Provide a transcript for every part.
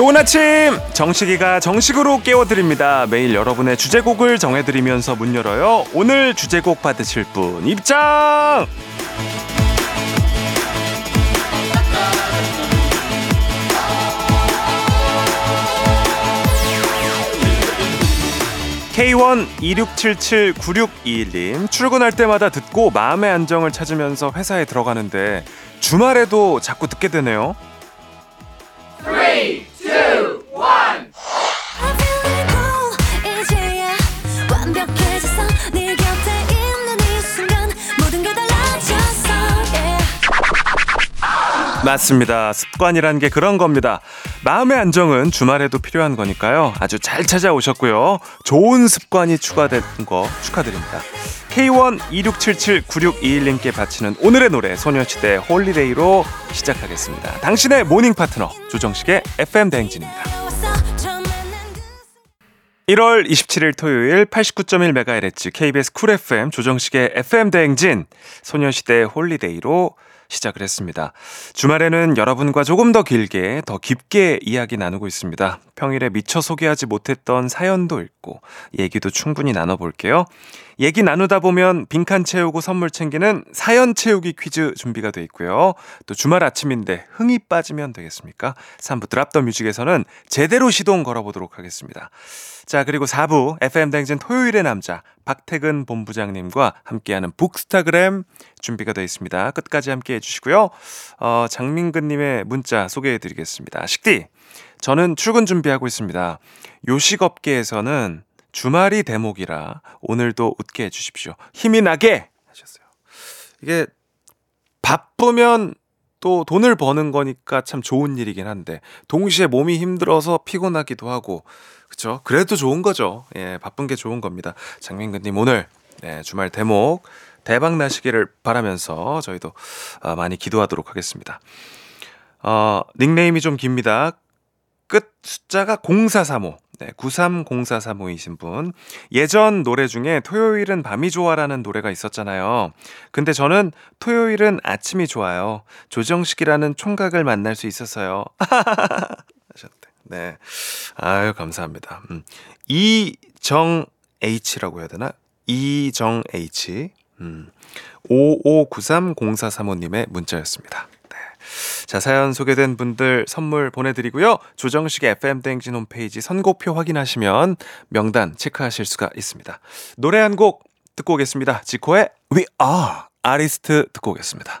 좋은 아침, 정식이가 정식으로 깨워드립니다. 매일 여러분의 주제곡을 정해드리면서 문 열어요. 오늘 주제곡 받으실 분 입장! K126779621님, 출근할 때마다 듣고 마음의 안정을 찾으면서 회사에 들어가는데 주말에도 자꾸 듣게 되네요. 3, 2, 1 맞습니다. 습관이란 게 그런 겁니다. 마음의 안정은 주말에도 필요한 거니까요. 아주 잘 찾아오셨고요. 좋은 습관이 추가된 거 축하드립니다. K126779621님께 바치는 오늘의 노래, 소녀시대 홀리데이로 시작하겠습니다. 당신의 모닝 파트너 조정식의 FM 대행진입니다. 1월 27일 토요일 89.1MHz KBS 쿨 FM 조정식의 FM 대행진, 소녀시대 홀리데이로 시작을 했습니다. 주말에는 여러분과 조금 더 길게, 더 깊게 이야기 나누고 있습니다. 평일에 미처 소개하지 못했던 사연도 읽고 얘기도 충분히 나눠볼게요. 얘기 나누다 보면 빈칸 채우고 선물 챙기는 사연 채우기 퀴즈 준비가 돼 있고요. 또 주말 아침인데 흥이 빠지면 되겠습니까? 3부 드랍더 뮤직에서는 제대로 시동 걸어보도록 하겠습니다. 자, 그리고 4부 FM 댕진 토요일의 남자 박태근 본부장님과 함께하는 북스타그램 준비가 되어 있습니다. 끝까지 함께해 주시고요. 장민근님의 문자 소개해드리겠습니다. 식디, 저는 출근 준비하고 있습니다. 요식업계에서는 주말이 대목이라 오늘도 웃게 해주십시오. 힘이 나게 하셨어요. 이게 바쁘면 또 돈을 버는 거니까 참 좋은 일이긴 한데, 동시에 몸이 힘들어서 피곤하기도 하고, 그렇죠? 그래도 좋은 거죠. 예, 바쁜 게 좋은 겁니다. 장민근님, 오늘 주말 대목 대박 나시기를 바라면서 저희도 많이 기도하도록 하겠습니다. 닉네임이 좀 깁니다. 끝 숫자가 0435, 930435이신 분. 예전 노래 중에 토요일은 밤이 좋아라는 노래가 있었잖아요. 근데 저는 토요일은 아침이 좋아요. 조정식이라는 총각을 만날 수 있었어요. 네, 아유 감사합니다. 이정H라고 해야 되나? 이정H. 55930435님의 문자였습니다. 자, 사연 소개된 분들 선물 보내드리고요. 조정식의 FM대행진 홈페이지 선곡표 확인하시면 명단 체크하실 수가 있습니다. 노래 한 곡 듣고 오겠습니다. 지코의 We Are 아리스트 듣고 오겠습니다.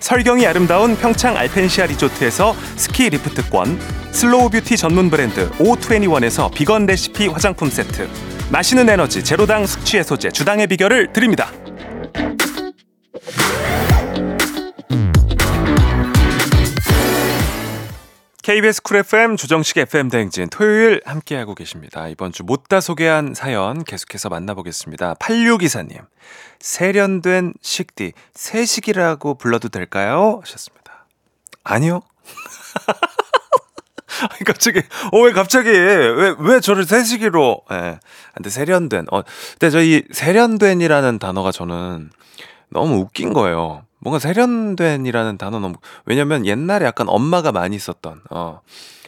설경이 아름다운 평창 알펜시아 리조트에서 스키 리프트권, 슬로우 뷰티 전문 브랜드 O21에서 비건 레시피 화장품 세트, 마시는 에너지 제로당 숙취 해소제 주당의 비결을 드립니다. KBS 쿨 FM 조정식 FM 대행진 토요일 함께하고 계십니다. 이번 주 못다 소개한 사연 계속해서 만나보겠습니다. 8624님, 세련된 식디, 새식이라고 불러도 될까요? 하셨습니다. 아니요. 갑자기 왜 갑자기 왜 저를 세시기로? 예. 근데 세련된. 근데 저희 세련된이라는 단어가 저는 너무 웃긴 거예요. 뭔가 세련된이라는 단어 너무, 왜냐면 옛날에 약간 엄마가 많이 썼던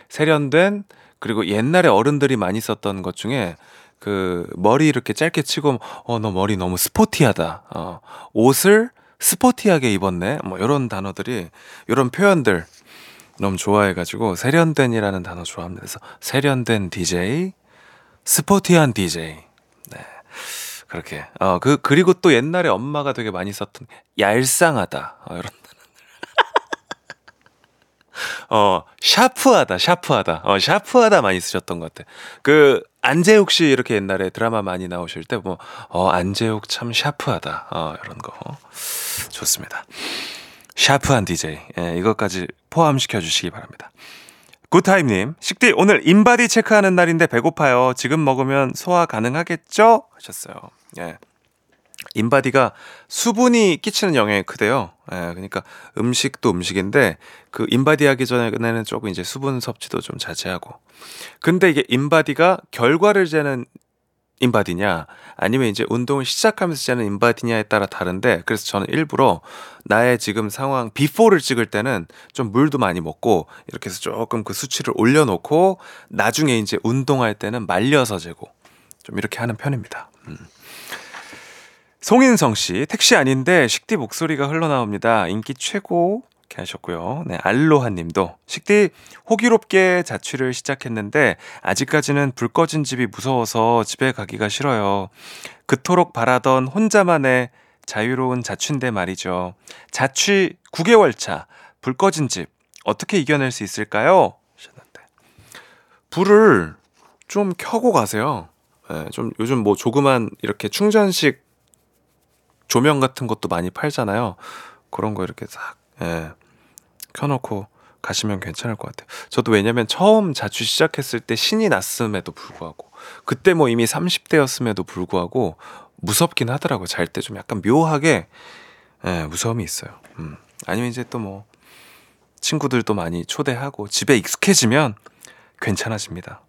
세련된, 그리고 옛날에 어른들이 많이 썼던 것 중에 그 머리 이렇게 짧게 치고 너 머리 너무 스포티하다, 옷을 스포티하게 입었네, 뭐 이런 단어들이, 이런 표현들 너무 좋아해가지고 세련된이라는 단어 좋아합니다. 그래서 세련된 DJ, 스포티한 DJ, 네, 그렇게. 그리고 또 옛날에 엄마가 되게 많이 썼던 얄쌍하다, 이런 샤프하다, 샤프하다 많이 쓰셨던 것 같아. 그 안재욱 씨 이렇게 옛날에 드라마 많이 나오실 때 뭐 안재욱 참 샤프하다, 이런 거 좋습니다. 샤프한 DJ, 예, 이것까지 포함시켜 주시기 바랍니다. 굿타임님, 식디 오늘 인바디 체크하는 날인데 배고파요. 지금 먹으면 소화 가능하겠죠? 하셨어요. 예. 인바디가 수분이 끼치는 영향이 크대요. 예, 그러니까 음식도 음식인데 그 인바디 하기 전에는 조금 이제 수분 섭취도 좀 자제하고. 근데 이게 인바디가 결과를 재는 인바디냐 아니면 이제 운동을 시작하면서 재는 인바디냐에 따라 다른데, 그래서 저는 일부러 나의 지금 상황 비포를 찍을 때는 좀 물도 많이 먹고 이렇게 해서 조금 그 수치를 올려놓고 나중에 이제 운동할 때는 말려서 재고 좀 이렇게 하는 편입니다. 송인성 씨, 택시 아닌데 식디 목소리가 흘러나옵니다. 인기 최고, 이렇게 하셨고요. 네, 알로하 님도 식디 호기롭게 자취를 시작했는데 아직까지는 불 꺼진 집이 무서워서 집에 가기가 싫어요. 그토록 바라던 혼자만의 자유로운 자취인데 말이죠. 자취 9개월 차, 불 꺼진 집 어떻게 이겨낼 수 있을까요? 하셨는데. 불을 좀 켜고 가세요. 네, 좀 요즘 뭐 조그만 이렇게 충전식 조명 같은 것도 많이 팔잖아요. 그런 거 이렇게 싹, 예, 켜놓고 가시면 괜찮을 것 같아요. 저도 왜냐면 처음 자취 시작했을 때 신이 났음에도 불구하고, 그때 뭐 이미 30대였음에도 불구하고 무섭긴 하더라고요. 잘 때 좀 약간 묘하게, 예, 무서움이 있어요. 아니면 이제 또 뭐 친구들도 많이 초대하고 집에 익숙해지면 괜찮아집니다.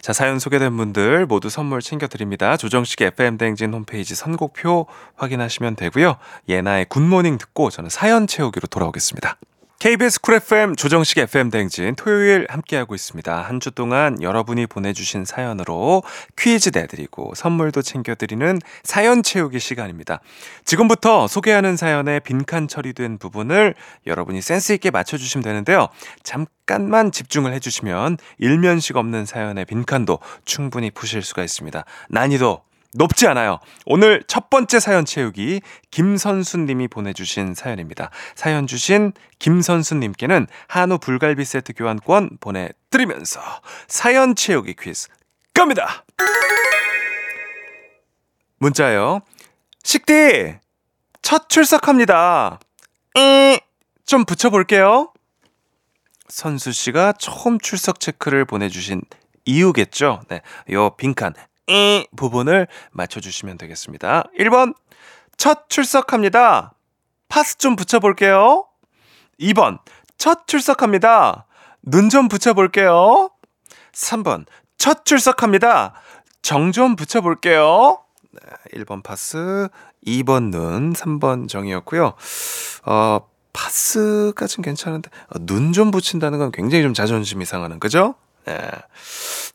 자, 사연 소개된 분들 모두 선물 챙겨드립니다. 조정식의 FM대행진 홈페이지 선곡표 확인하시면 되고요. 예나의 굿모닝 듣고 저는 사연 채우기로 돌아오겠습니다. KBS 쿨 FM 조정식의 FM대행진 토요일 함께하고 있습니다. 한 주 동안 여러분이 보내주신 사연으로 퀴즈 내드리고 선물도 챙겨드리는 사연 채우기 시간입니다. 지금부터 소개하는 사연에 빈칸 처리된 부분을 여러분이 센스 있게 맞춰주시면 되는데요. 잠깐만 집중을 해주시면 일면식 없는 사연의 빈칸도 충분히 푸실 수가 있습니다. 난이도 높지 않아요. 오늘 첫 번째 사연 채우기, 김선수님이 보내주신 사연입니다. 사연 주신 김선수님께는 한우 불갈비 세트 교환권 보내드리면서 사연 채우기 퀴즈 갑니다. 문자예요. 식디 첫 출석합니다. 좀 붙여볼게요. 선수씨가 처음 출석 체크를 보내주신 이유겠죠. 네, 요 빈칸 이 부분을 맞춰주시면 되겠습니다. 1번, 첫 출석합니다. 파스 좀 붙여볼게요. 2번, 첫 출석합니다. 눈 좀 붙여볼게요. 3번, 첫 출석합니다. 정 좀 붙여볼게요. 1번 파스, 2번 눈, 3번 정이었고요. 파스까진 괜찮은데 눈 좀 붙인다는 건 굉장히 좀 자존심이 상하는, 그죠? 네.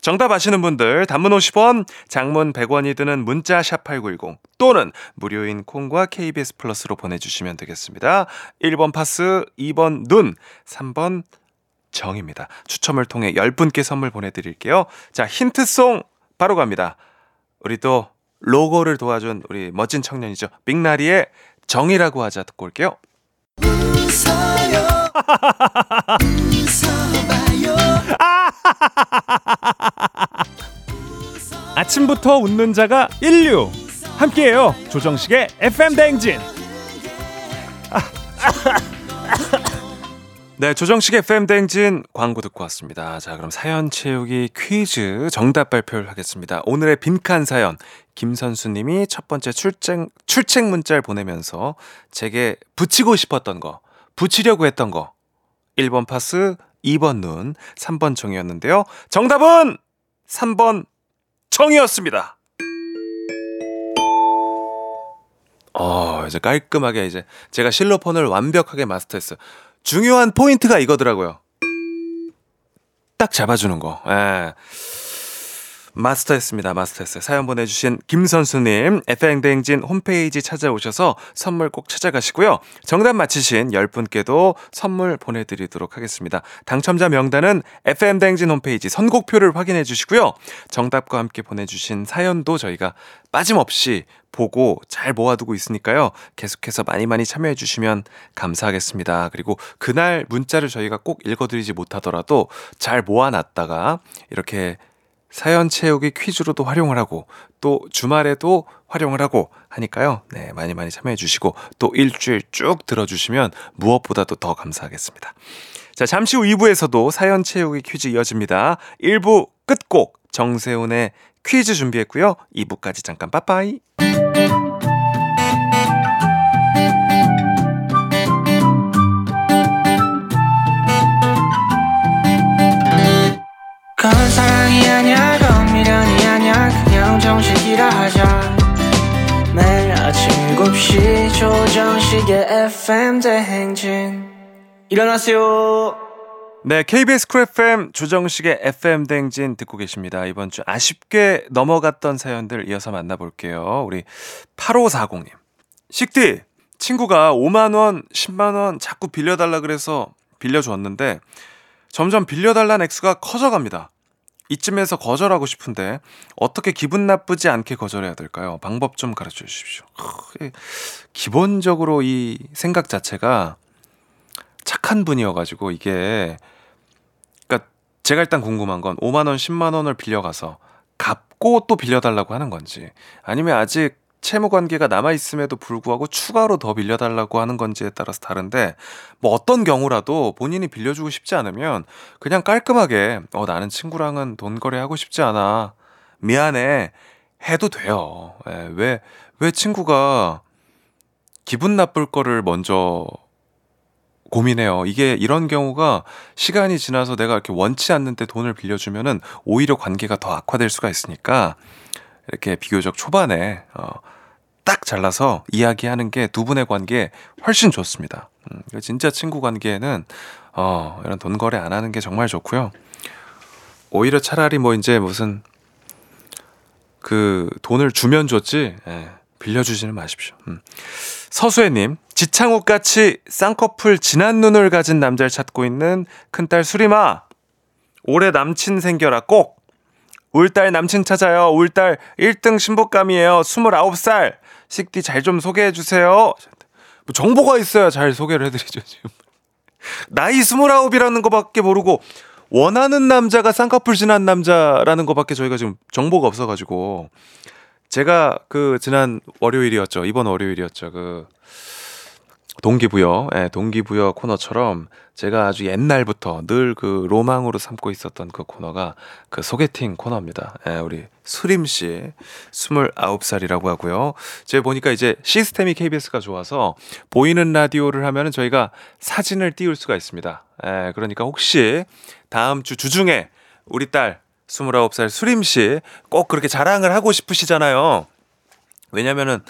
정답 아시는 분들 단문 50원, 장문 100원이 드는 문자 샵8910 또는 무료인 콩과 KBS 플러스로 보내주시면 되겠습니다. 1번 파스, 2번 눈, 3번 정입니다. 추첨을 통해 10분께 선물 보내드릴게요. 자, 힌트송 바로 갑니다. 우리 또 로고를 도와준 우리 멋진 청년이죠. 빅나리의 정이라고 하자 듣고 올게요. 웃어요. 웃어봐요. 아침부터 웃는 자가 인류 함께해요. 조정식의 FM대행진. 네, 조정식의 FM대행진 광고 듣고 왔습니다. 자, 그럼 사연 채우기 퀴즈 정답 발표를 하겠습니다. 오늘의 빈칸 사연, 김선수님이 첫 번째 출첵 문자를 보내면서 제게 붙이고 싶었던 거, 붙이려고 했던 거, 1번 파스, 2번 눈, 3번 정이었는데요. 정답은 3번 정이었습니다. 이제 깔끔하게 이제 제가 실로폰을 완벽하게 마스터했어요. 중요한 포인트가 이거더라고요. 딱 잡아주는 거. 예. 마스터했습니다. 마스터했어요. 사연 보내주신 김선수님, FM대행진 홈페이지 찾아오셔서 선물 꼭 찾아가시고요. 정답 맞히신 10분께도 선물 보내드리도록 하겠습니다. 당첨자 명단은 FM대행진 홈페이지 선곡표를 확인해 주시고요. 정답과 함께 보내주신 사연도 저희가 빠짐없이 보고 잘 모아두고 있으니까요. 계속해서 많이 많이 참여해 주시면 감사하겠습니다. 그리고 그날 문자를 저희가 꼭 읽어드리지 못하더라도 잘 모아놨다가 이렇게 사연 채우기 퀴즈로도 활용을 하고 또 주말에도 활용을 하고 하니까요. 네, 많이 많이 참여해 주시고 또 일주일 쭉 들어주시면 무엇보다도 더 감사하겠습니다. 자, 잠시 후 2부에서도 사연 채우기 퀴즈 이어집니다. 1부 끝곡 정세훈의 퀴즈 준비했고요. 2부까지 잠깐 빠빠이. 그건 사랑이 아냐, 그건 미련이 아냐, 그냥 정식이라 하자. 매일 아침 7시 조정식의 FM 대행진. 일어나세요. 네, KBS 쿨 FM 조정식의 FM 대행진 듣고 계십니다. 이번 주 아쉽게 넘어갔던 사연들 이어서 만나볼게요. 우리 8540님. 식디, 친구가 5만원, 10만원 자꾸 빌려달라 그래서 빌려줬는데 점점 빌려달란 액수가 커져갑니다. 이쯤에서 거절하고 싶은데 어떻게 기분 나쁘지 않게 거절해야 될까요? 방법 좀 가르쳐 주십시오. 기본적으로 이 생각 자체가 착한 분이어가지고 이게, 그러니까 제가 일단 궁금한 건 5만원, 10만원을 빌려가서 갚고 또 빌려달라고 하는 건지, 아니면 아직 채무관계가 남아있음에도 불구하고 추가로 더 빌려달라고 하는 건지에 따라서 다른데, 뭐 어떤 경우라도 본인이 빌려주고 싶지 않으면 그냥 깔끔하게 나는 친구랑은 돈 거래하고 싶지 않아, 미안해 해도 돼요. 왜 친구가 기분 나쁠 거를 먼저 고민해요. 이게 이런 경우가 시간이 지나서 내가 이렇게 원치 않는데 돈을 빌려주면은 오히려 관계가 더 악화될 수가 있으니까 이렇게 비교적 초반에 딱 잘라서 이야기하는 게 두 분의 관계에 훨씬 좋습니다. 진짜 친구 관계에는 이런 돈 거래 안 하는 게 정말 좋고요. 오히려 차라리 뭐 이제 무슨 그 돈을 주면 좋지, 예, 빌려주지는 마십시오. 서수혜님, 지창욱같이 쌍꺼풀 진한 눈을 가진 남자를 찾고 있는 큰딸 수림아, 올해 남친 생겨라 꼭. 울딸 남친 찾아요. 울딸 1등 신부감이에요. 29살. 식디 잘 좀 소개해 주세요. 뭐 정보가 있어야 잘 소개를 해드리죠. 지금 나이 29이라는 것밖에 모르고 원하는 남자가 쌍꺼풀 진한 남자라는 것밖에 저희가 지금 정보가 없어가지고, 제가 그 지난 월요일이었죠. 이번 월요일이었죠. 그 동기부여, 예, 동기부여 코너처럼 제가 아주 옛날부터 늘 그 로망으로 삼고 있었던 그 코너가 그 소개팅 코너입니다. 예, 우리 수림씨 29살이라고 하고요. 제가 보니까 이제 시스템이 KBS가 좋아서 보이는 라디오를 하면 저희가 사진을 띄울 수가 있습니다. 예, 그러니까 혹시 다음 주 주중에 우리 딸 29살 수림씨 꼭 그렇게 자랑을 하고 싶으시잖아요. 왜냐면은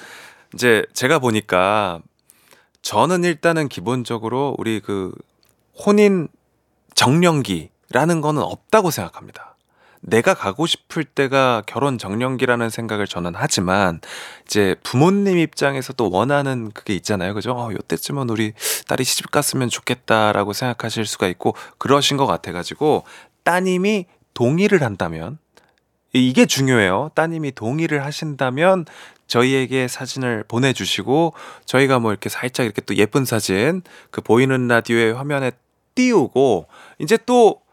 이제 제가 보니까 저는 일단은 기본적으로 우리 그 혼인 정년기라는 거는 없다고 생각합니다. 내가 가고 싶을 때가 결혼 정년기라는 생각을 저는 하지만, 이제 부모님 입장에서 또 원하는 그게 있잖아요. 그죠? 요때쯤은 우리 딸이 시집 갔으면 좋겠다라고 생각하실 수가 있고 그러신 것 같아가지고, 따님이 동의를 한다면, 이게 중요해요. 따님이 동의를 하신다면 저희에게 사진을 보내주시고 저희가 뭐 이렇게 살짝 이렇게 또 예쁜 사진 그 보이는 라디오의 화면에 띄우고, 이제 또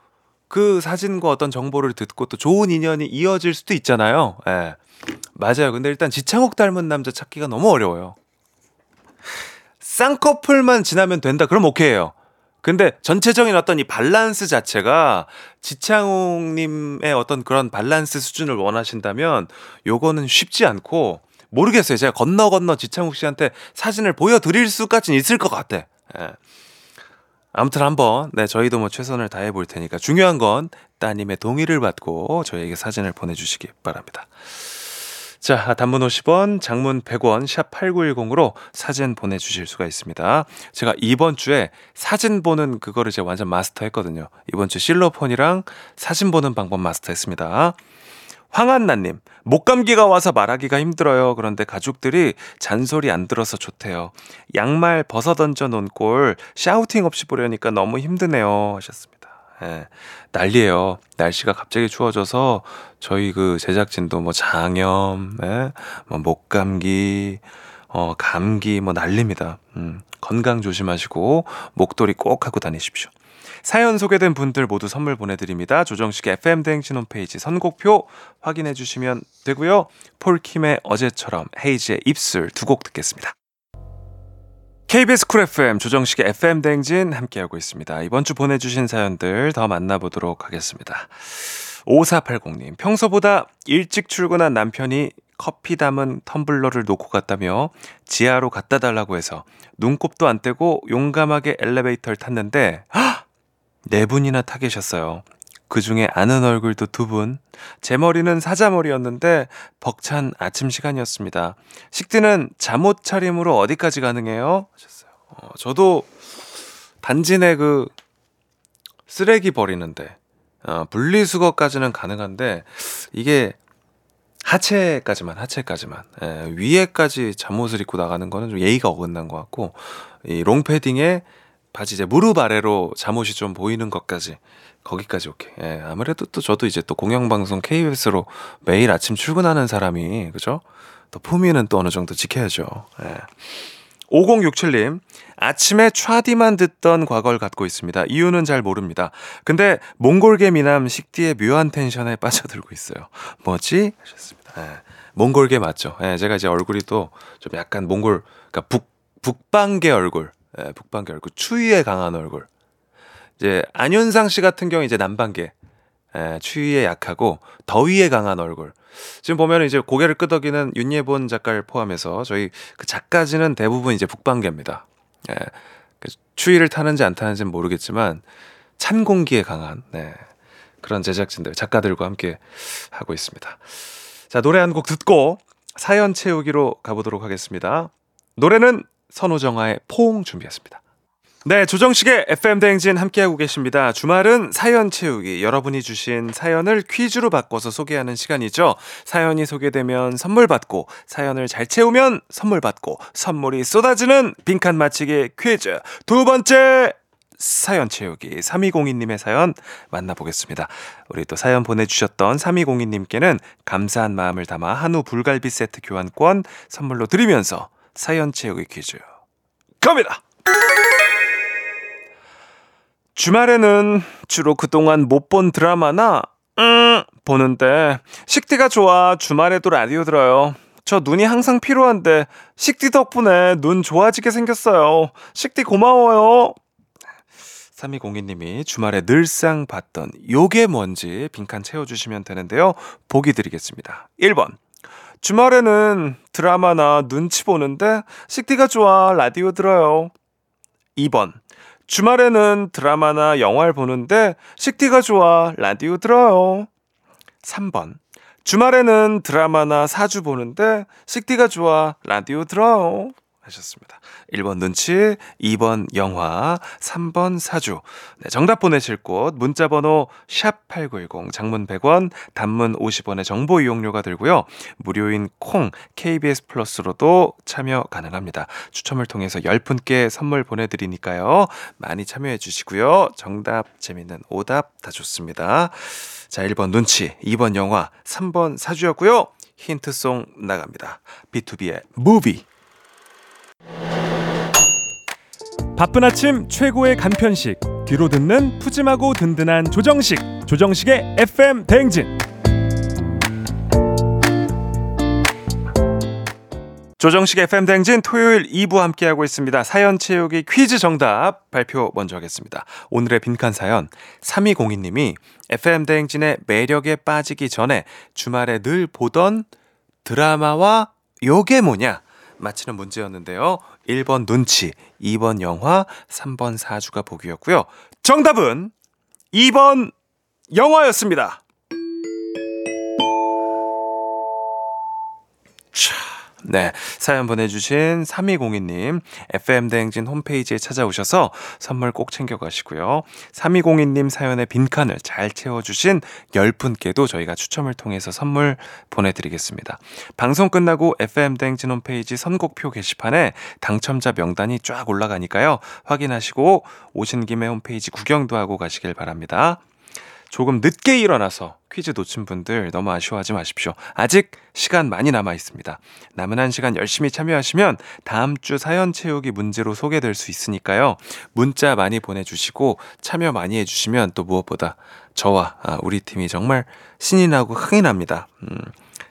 그 사진과 어떤 정보를 듣고 또 좋은 인연이 이어질 수도 있잖아요. 예, 맞아요. 근데 일단 지창욱 닮은 남자 찾기가 너무 어려워요. 쌍꺼풀만 지나면 된다 그럼 오케이예요. 근데 전체적인 어떤 이 밸런스 자체가 지창욱님의 어떤 그런 밸런스 수준을 원하신다면 요거는 쉽지 않고, 모르겠어요. 제가 건너 지창욱 씨한테 사진을 보여드릴 수까지는 있을 것 같아. 예. 아무튼 한번 네 저희도 뭐 최선을 다해 볼 테니까 중요한 건 따님의 동의를 받고 저희에게 사진을 보내주시기 바랍니다. 자, 단문 50원, 장문 100원, 샵 8910으로 사진 보내주실 수가 있습니다. 제가 이번 주에 사진 보는 그거를 제가 완전 마스터했거든요. 이번 주 실로폰이랑 사진 보는 방법 마스터했습니다. 황한나님, 목감기가 와서 말하기가 힘들어요. 그런데 가족들이 잔소리 안 들어서 좋대요. 양말 벗어 던져 놓은 꼴 샤우팅 없이 보려니까 너무 힘드네요 하셨습니다. 예, 난리예요. 날씨가 갑자기 추워져서 저희 그 제작진도 뭐 장염, 예, 뭐 목감기, 감기 뭐 난립니다. 건강 조심하시고 목도리 꼭 하고 다니십시오. 사연 소개된 분들 모두 선물 보내드립니다. 조정식의 FM대행진 홈페이지 선곡표 확인해 주시면 되고요. 폴킴의 어제처럼, 헤이즈의 입술 두 곡 듣겠습니다. KBS 쿨 FM 조정식의 FM대행진 함께하고 있습니다. 이번 주 보내주신 사연들 더 만나보도록 하겠습니다. 5480님, 평소보다 일찍 출근한 남편이 커피 담은 텀블러를 놓고 갔다며 지하로 갖다 달라고 해서 눈곱도 안 떼고 용감하게 엘리베이터를 탔는데 네 분이나 타 계셨어요. 그 중에 아는 얼굴도 두 분. 제 머리는 사자머리였는데 벅찬 아침 시간이었습니다. 식디는 잠옷 차림으로 어디까지 가능해요? 하셨어요. 저도 단지 내 그 쓰레기 버리는데 분리수거까지는 가능한데 이게 하체까지만 예, 위에까지 잠옷을 입고 나가는 거는 좀 예의가 어긋난 것 같고 이 롱패딩에 바지 이제 무릎 아래로 잠옷이 좀 보이는 것까지 거기까지 오케이. 예, 아무래도 또 저도 이제 또 공영방송 KBS로 매일 아침 출근하는 사람이 그죠? 또 품위는 또 어느 정도 지켜야죠. 예. 5067님, 아침에 차디만 듣던 과거를 갖고 있습니다. 이유는 잘 모릅니다. 근데 몽골계 미남 식디의 묘한 텐션에 빠져들고 있어요. 뭐지? 하셨습니다. 예, 몽골계 맞죠? 예, 제가 이제 얼굴이 또 좀 약간 몽골, 그러니까 북방계 얼굴. 예, 북방계 얼굴, 추위에 강한 얼굴. 이제 안윤상 씨 같은 경우 이제 남방계, 예, 추위에 약하고 더위에 강한 얼굴. 지금 보면 이제 고개를 끄덕이는 윤예본 작가를 포함해서 저희 그 작가진은 대부분 이제 북방계입니다. 예, 추위를 타는지 안 타는지는 모르겠지만 찬 공기에 강한 네, 그런 제작진들, 작가들과 함께 하고 있습니다. 자, 노래 한 곡 듣고 사연 채우기로 가보도록 하겠습니다. 노래는 선우정아의 포옹 준비했습니다. 네, 조정식의 FM대행진 함께하고 계십니다. 주말은 사연 채우기, 여러분이 주신 사연을 퀴즈로 바꿔서 소개하는 시간이죠. 사연이 소개되면 선물 받고, 사연을 잘 채우면 선물 받고, 선물이 쏟아지는 빈칸 맞히기 퀴즈. 두 번째 사연 채우기, 3202님의 사연 만나보겠습니다. 우리 또 사연 보내주셨던 3202님께는 감사한 마음을 담아 한우 불갈비 세트 교환권 선물로 드리면서 사연 채우기 퀴즈 갑니다. 주말에는 주로 그동안 못 본 드라마나 보는데 식디가 좋아 주말에도 라디오 들어요. 저 눈이 항상 피로한데 식디 덕분에 눈 좋아지게 생겼어요. 식디 고마워요. 3202님이 주말에 늘상 봤던 요게 뭔지 빈칸 채워주시면 되는데요. 보기 드리겠습니다. 1번, 주말에는 드라마나 눈치 보는데 식디가 좋아 라디오 들어요. 2번, 주말에는 드라마나 영화를 보는데 식디가 좋아 라디오 들어요. 3번, 주말에는 드라마나 사주 보는데 식디가 좋아 라디오 들어요 하셨습니다. 1번 눈치, 2번 영화, 3번 사주. 네, 정답 보내실 곳 문자번호 샵8910, 장문 100원, 단문 50원의 정보 이용료가 들고요. 무료인 콩, KBS 플러스로도 참여 가능합니다. 추첨을 통해서 10분께 선물 보내드리니까요. 많이 참여해 주시고요. 정답, 재밌는 오답 다 좋습니다. 자, 1번 눈치, 2번 영화, 3번 사주였고요. 힌트송 나갑니다. B2B의 무비. 바쁜 아침 최고의 간편식, 뒤로 듣는 푸짐하고 든든한 조정식, 조정식의 FM 대행진. 조정식의 FM 대행진 토요일 2부 함께하고 있습니다. 사연 채우기 퀴즈 정답 발표 먼저 하겠습니다. 오늘의 빈칸 사연, 3202님이 FM 대행진의 매력에 빠지기 전에 주말에 늘 보던 드라마와 요게 뭐냐 맞히는 문제였는데요. 1번 눈치, 2번 영화, 3번 사주가 복이었고요. 정답은 2번 영화였습니다. 네, 사연 보내주신 3202님 FM대행진 홈페이지에 찾아오셔서 선물 꼭 챙겨가시고요. 3202님 사연의 빈칸을 잘 채워주신 10분께도 저희가 추첨을 통해서 선물 보내드리겠습니다. 방송 끝나고 FM대행진 홈페이지 선곡표 게시판에 당첨자 명단이 쫙 올라가니까요. 확인하시고 오신 김에 홈페이지 구경도 하고 가시길 바랍니다. 조금 늦게 일어나서 퀴즈 놓친 분들 너무 아쉬워하지 마십시오. 아직 시간 많이 남아 있습니다. 남은 1시간 열심히 참여하시면 다음 주 사연 채우기 문제로 소개될 수 있으니까요. 문자 많이 보내주시고 참여 많이 해주시면 또 무엇보다 저와 우리 팀이 정말 신이 나고 흥이 납니다.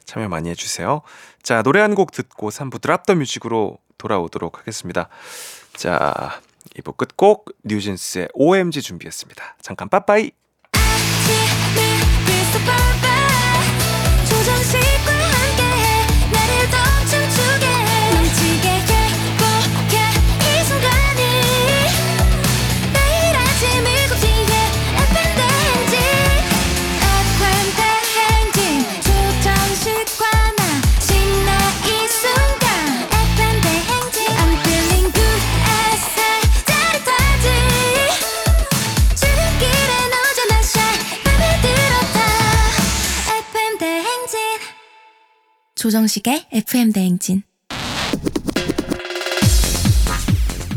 참여 많이 해주세요. 자, 노래 한 곡 듣고 3부 드랍 더 뮤직으로 돌아오도록 하겠습니다. 자, 2부 끝곡 뉴진스의 OMG 준비했습니다. 잠깐 빠빠이. 조정식과 함께해 나를 더 춤추게 넘치게 행복해 이 순간이 매일 아침 7시에 FM 대행진 FM 대행진 조정식과 나 신나 이 순간 FM 대행진 I'm feeling good 에세 짜릿하지 지름길에 너전 아샤 맘에 들었다 FM 대행진 조정식의 FM 대행진.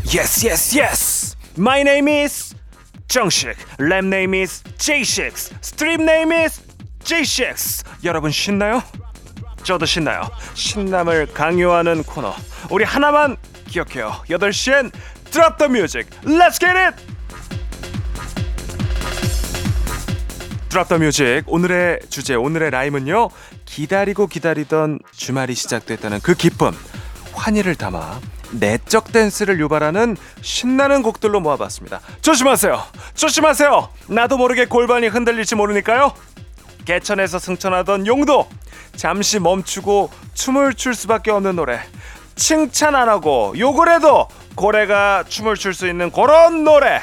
Yes, yes, yes. My name is 정식. Ram name is J6. Stream name is J6. 여러분 신나요? 저도 신나요. 신남을 강요하는 코너. 우리 하나만 기억해요. 8시엔 Drop the Music. Let's get it. Drop the Music. 오늘의 주제, 오늘의 라임은요. 기다리고 기다리던 주말이 시작됐다는 그 기쁨, 환희를 담아 내적 댄스를 유발하는 신나는 곡들로 모아봤습니다. 조심하세요, 조심하세요. 나도 모르게 골반이 흔들릴지 모르니까요. 개천에서 승천하던 용도, 잠시 멈추고 춤을 출 수밖에 없는 노래. 칭찬 안 하고 욕을 해도 고래가 춤을 출 수 있는 그런 노래.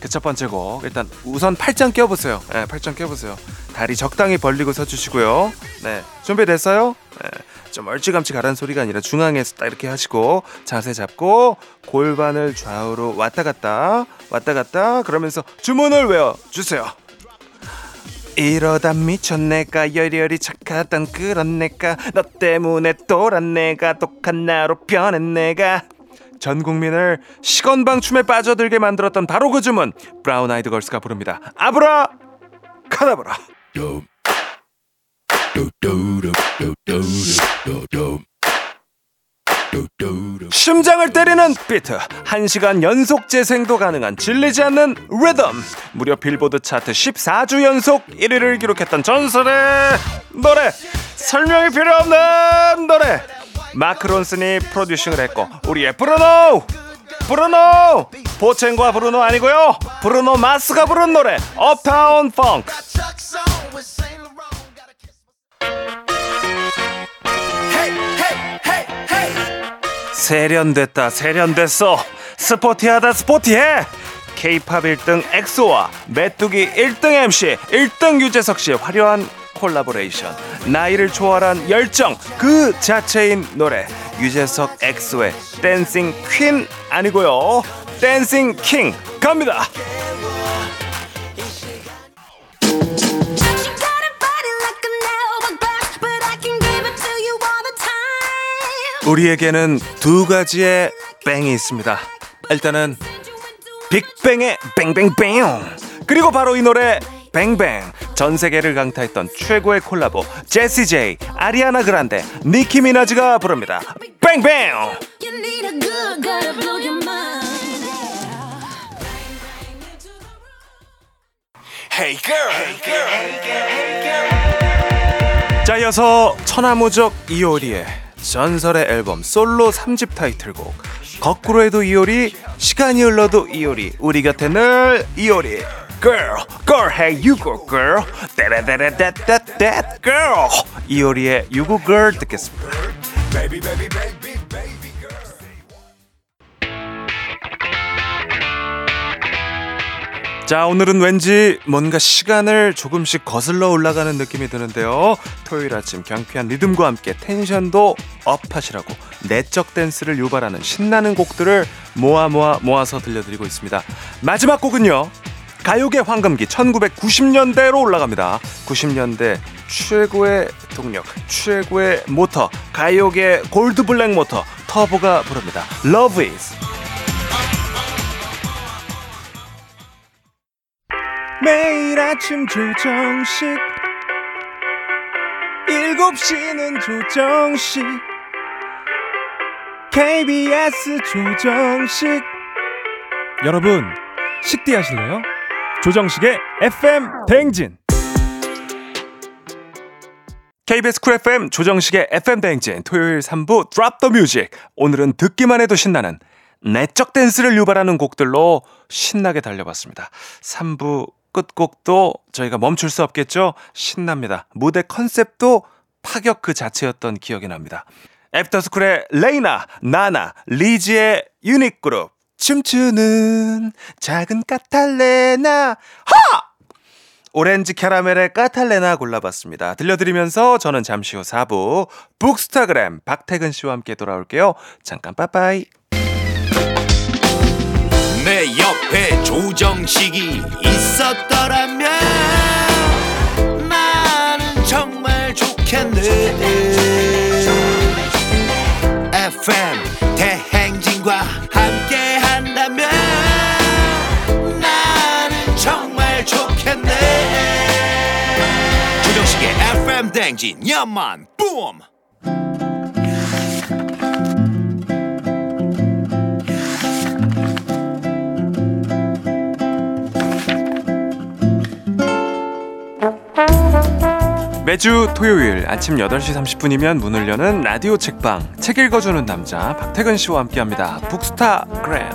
그 첫 번째 곡, 일단 우선 팔짱 껴보세요. 네, 팔짱 껴보세요. 다리 적당히 벌리고 서주시고요. 네, 준비됐어요? 네, 좀 얼찌감치 가란 소리가 아니라 중앙에서 딱 이렇게 하시고 자세 잡고 골반을 좌우로 왔다 갔다 왔다 갔다 그러면서 주문을 외워주세요. 이러다 미쳤네가 여리여리 착하던 그런 내가 너 때문에 또란 내가 독한 나로 변한 내가 전 국민을 시건방춤에 빠져들게 만들었던 바로 그 주문, 브라운 아이드 걸스가 부릅니다. 아브라 카다브라. 심장을 때리는 비트, 1시간 연속 재생도 가능한 질리지 않는 리듬, 무려 빌보드 차트 14주 연속 1위를 기록했던 전설의 노래, 설명이 필요 없는 노래. 마크 론슨이 프로듀싱을 했고 우리의 브루노 보첸과 브루노 아니고요, 브루노 마스가 부른 노래 업타운 펑크. 세련됐다 세련됐어, 스포티하다 스포티해. K-POP 1등 엑소와 메뚜기 1등 MC 1등 유재석씨의 화려한 콜라보레이션, 나이를 초월한 열정 그 자체인 노래, 유재석 엑소의 댄싱 퀸 아니고요, 댄싱 킹 갑니다. 우리에게는 두 가지의 뱅이 있습니다. 일단은 빅뱅의 뱅뱅뱅, 그리고 바로 이 노래 뱅뱅. 전 세계를 강타했던 최고의 콜라보, 제시 J, 아리아나 그란데, 니키 미나즈가 부릅니다. 뱅뱅! Hey girl. Hey girl. Hey girl. Hey girl. 자, 이어서 천하무적 이효리의 전설의 앨범 솔로 3집 타이틀곡 거꾸로 해도 이효리, 시간이 흘러도 이효리, 우리 곁에 늘 이효리. Girl, girl, hey you go girl, that girl. 이효리의 you go girl 듣겠습니다. Baby, baby, baby, baby. 자, 오늘은 왠지 뭔가 시간을 조금씩 거슬러 올라가는 느낌이 드는데요. 토요일 아침 경쾌한 리듬과 함께 텐션도 업하시라고 내적 댄스를 유발하는 신나는 곡들을 모아서 들려드리고 있습니다. 마지막 곡은요, 가요계 황금기 1990년대로 올라갑니다. 90년대 최고의 동력, 최고의 모터, 가요계 골드블랙 모터 터보가 부릅니다. Love is. 매일 아침 조정식 7시는 조정식 KBS 조정식. 여러분, 식대하실래요? 조정식의 FM 대행진. KBS 쿨 FM 조정식의 FM 대행진 토요일 3부 Drop the Music. 오늘은 듣기만 해도 신나는 내적 댄스를 유발하는 곡들로 신나게 달려봤습니다. 3부 끝곡도 저희가 멈출 수 없겠죠? 신납니다. 무대 컨셉도 파격 그 자체였던 기억이 납니다. 애프터스쿨의 레이나, 나나, 리지의 유닛 그룹 춤추는 작은 까탈레나. 하! 오렌지 캐러멜의 까탈레나 골라봤습니다. 들려드리면서 저는 잠시 후 4부 북스타그램 박태근 씨와 함께 돌아올게요. 잠깐 빠빠이. 내 옆에 조정식이 있었더라면 나는 정말 좋겠네. FM 대행진과 함께 한다면 나는 정말 좋겠네. 조정식의 FM 대행진 연만 붐. 매주 토요일 아침 8시 30분이면 문을 여는 라디오 책방, 책 읽어주는 남자 박태근 씨와 함께합니다. 북스타그램.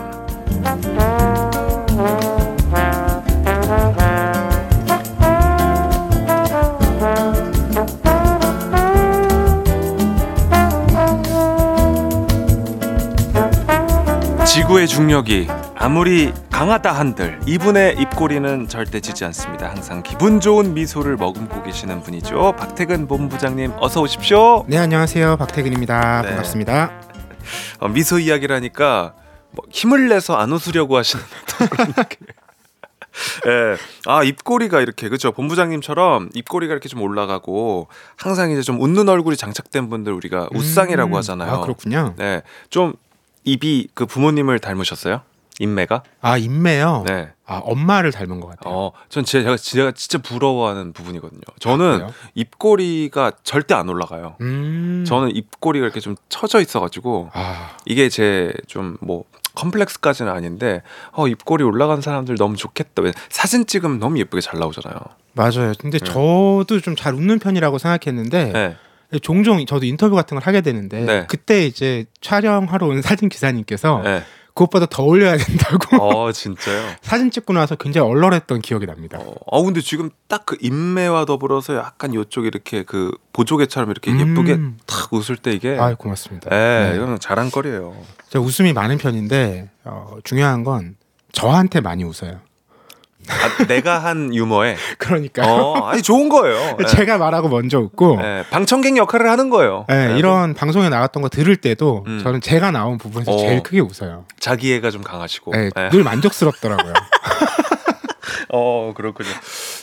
지구의 중력이 아무리 강하다 한들 이분의 입꼬리는 절대 지지 않습니다. 항상 기분 좋은 미소를 머금고 계시는 분이죠. 박태근 본부장님, 어서 오십시오. 네, 안녕하세요. 박태근입니다. 네. 반갑습니다. 미소 이야기라니까 뭐 힘을 내서 안 웃으려고 하시는 그런 느낌. 예. 아, 입꼬리가 이렇게, 그렇죠. 본부장님처럼 입꼬리가 이렇게 좀 올라가고 항상 이제 좀 웃는 얼굴이 장착된 분들 우리가 웃상이라고 하잖아요. 아, 그렇군요. 네. 좀 입이 그 부모님을 닮으셨어요? 인매가? 아, 인매요? 네. 아, 엄마를 닮은 것 같아요. 전 제가 진짜 부러워하는 부분이거든요. 저는 입꼬리가 절대 안 올라가요. 저는 입꼬리가 이렇게 좀 처져 있어가지고 이게 제 좀 뭐 컴플렉스까지는 아닌데 입꼬리 올라간 사람들 너무 좋겠다. 사진 찍으면 너무 예쁘게 잘 나오잖아요. 맞아요. 근데 저도 좀 잘 웃는 편이라고 생각했는데 종종 저도 인터뷰 같은 걸 하게 되는데 그때 이제 촬영하러 온 사진 기사님께서 그것보다 더 올려야 된다고. 진짜요? 사진 찍고 나서 굉장히 얼얼했던 기억이 납니다. 근데 지금 딱 그 인매와 더불어서 약간 요쪽 이렇게 그 보조개처럼 이렇게 예쁘게 탁 웃을 때 이게. 아, 고맙습니다. 네, 이건 자랑거리예요. 제가 웃음이 많은 편인데 중요한 건 저한테 많이 웃어요. 아, 내가 한 유머에. 그러니까. 아니, 좋은 거예요. 제가 말하고 먼저 웃고. 네, 방청객 역할을 하는 거예요. 네, 이런 방송에 나갔던 거 들을 때도 저는 제가 나온 부분에서 제일 크게 웃어요. 자기애가 좀 강하시고. 네, 네. 늘 만족스럽더라고요. 그렇군요.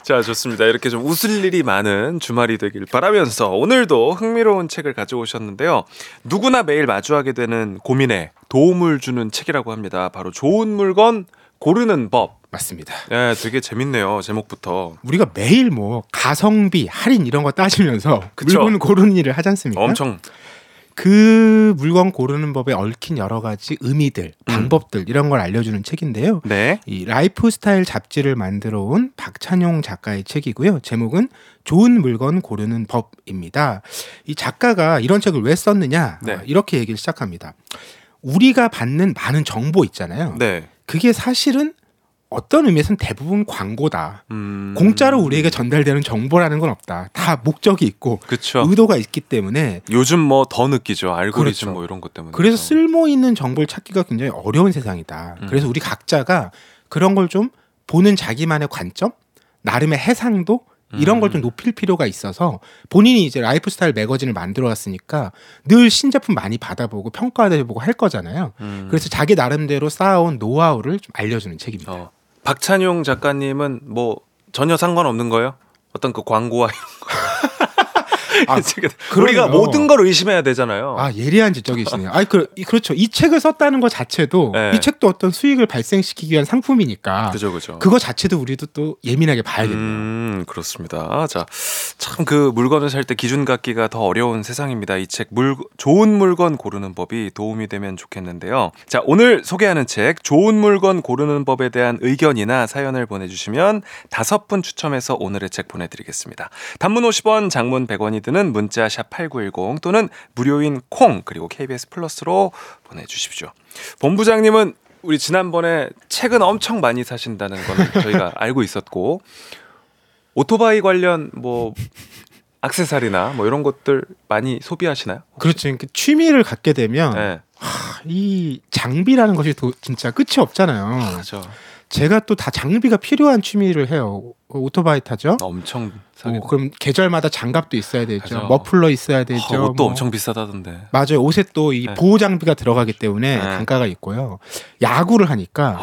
자, 좋습니다. 이렇게 좀 웃을 일이 많은 주말이 되길 바라면서 오늘도 흥미로운 책을 가져오셨는데요. 누구나 매일 마주하게 되는 고민에 도움을 주는 책이라고 합니다. 바로 좋은 물건 고르는 법. 맞습니다. 예, 되게 재밌네요. 제목부터. 우리가 매일 뭐 가성비, 할인 이런 거 따지면서 그쵸? 물건 고르는 일을 하지 않습니까? 엄청. 그 물건 고르는 법에 얽힌 여러 가지 의미들, 방법들 이런 걸 알려주는 책인데요. 네. 이 라이프스타일 잡지를 만들어 온 박찬용 작가의 책이고요. 제목은 좋은 물건 고르는 법입니다. 이 작가가 이런 책을 왜 썼느냐? 이렇게 얘기를 시작합니다. 우리가 받는 많은 정보 있잖아요. 네. 그게 사실은 어떤 의미에서는 대부분 광고다. 공짜로 우리에게 전달되는 정보라는 건 없다. 다 목적이 있고 그쵸. 의도가 있기 때문에 요즘 뭐 더 느끼죠. 알고리즘 그렇죠. 뭐 이런 것 때문에. 그래서 쓸모 있는 정보를 찾기가 굉장히 어려운 세상이다. 그래서 우리 각자가 그런 걸 좀 보는 자기만의 관점, 나름의 해상도 이런 걸 좀 높일 필요가 있어서 본인이 이제 라이프스타일 매거진을 만들어 왔으니까 늘 신제품 많이 받아보고 평가해보고 할 거잖아요. 그래서 자기 나름대로 쌓아온 노하우를 좀 알려주는 책입니다. 박찬용 작가님은 뭐 전혀 상관없는 거예요? 어떤 그 광고와 이런 거. 우리가 모든 걸 의심해야 되잖아요. 아, 예리한 지적이시네요. 아니, 그렇죠. 이 책을 썼다는 것 자체도 네. 이 책도 어떤 수익을 발생시키기 위한 상품이니까. 그죠. 그거 자체도 우리도 또 예민하게 봐야겠네요. 그렇습니다. 자, 참 그 물건을 살 때 기준 갖기가 더 어려운 세상입니다. 이 책 좋은 물건 고르는 법이 도움이 되면 좋겠는데요. 자, 오늘 소개하는 책 좋은 물건 고르는 법에 대한 의견이나 사연을 보내주시면 5분 추첨해서 오늘의 책 보내드리겠습니다. 단문 50원, 장문 100원이 는 문자 샵8910 또는 무료인 콩 그리고 KBS 플러스로 보내주십시오. 본부장님은 우리 지난번에 책은 엄청 많이 사신다는 건 저희가 알고 있었고 오토바이 관련 뭐 액세서리나 뭐 이런 것들 많이 소비하시나요? 혹시? 그렇죠. 그러니까 취미를 갖게 되면 네. 이 장비라는 것이 진짜 끝이 없잖아요. 맞아. 제가 또 다 장비가 필요한 취미를 해요. 오토바이 타죠. 엄청 싸게. 그럼 계절마다 장갑도 있어야 되죠. 맞아. 머플러 있어야 되죠. 옷도 엄청 비싸다던데. 맞아요. 옷에 또 이 보호 장비가 들어가기 때문에 단가가 있고요. 야구를 하니까.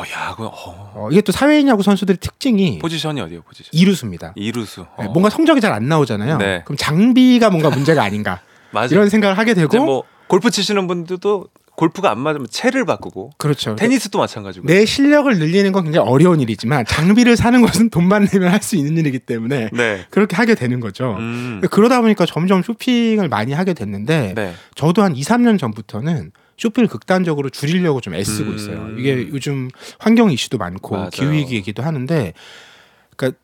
이게 또 사회인 야구 선수들의 특징이 포지션이 어디예요? 이루수입니다. 이루수. 네, 뭔가 성적이 잘 안 나오잖아요. 네. 그럼 장비가 뭔가 문제가 아닌가. 맞아. 이런 생각을 하게 되고. 뭐 골프 치시는 분들도. 골프가 안 맞으면 채를 바꾸고 그렇죠. 테니스도 마찬가지고 내 실력을 늘리는 건 굉장히 어려운 일이지만 장비를 사는 것은 돈만 내면 할 수 있는 일이기 때문에 네. 그렇게 하게 되는 거죠. 그러다 보니까 점점 쇼핑을 많이 하게 됐는데 네. 저도 한 2-3년 전부터는 쇼핑을 극단적으로 줄이려고 좀 애쓰고 있어요. 이게 요즘 환경 이슈도 많고 맞아요. 기후위기이기도 하는데 그러니까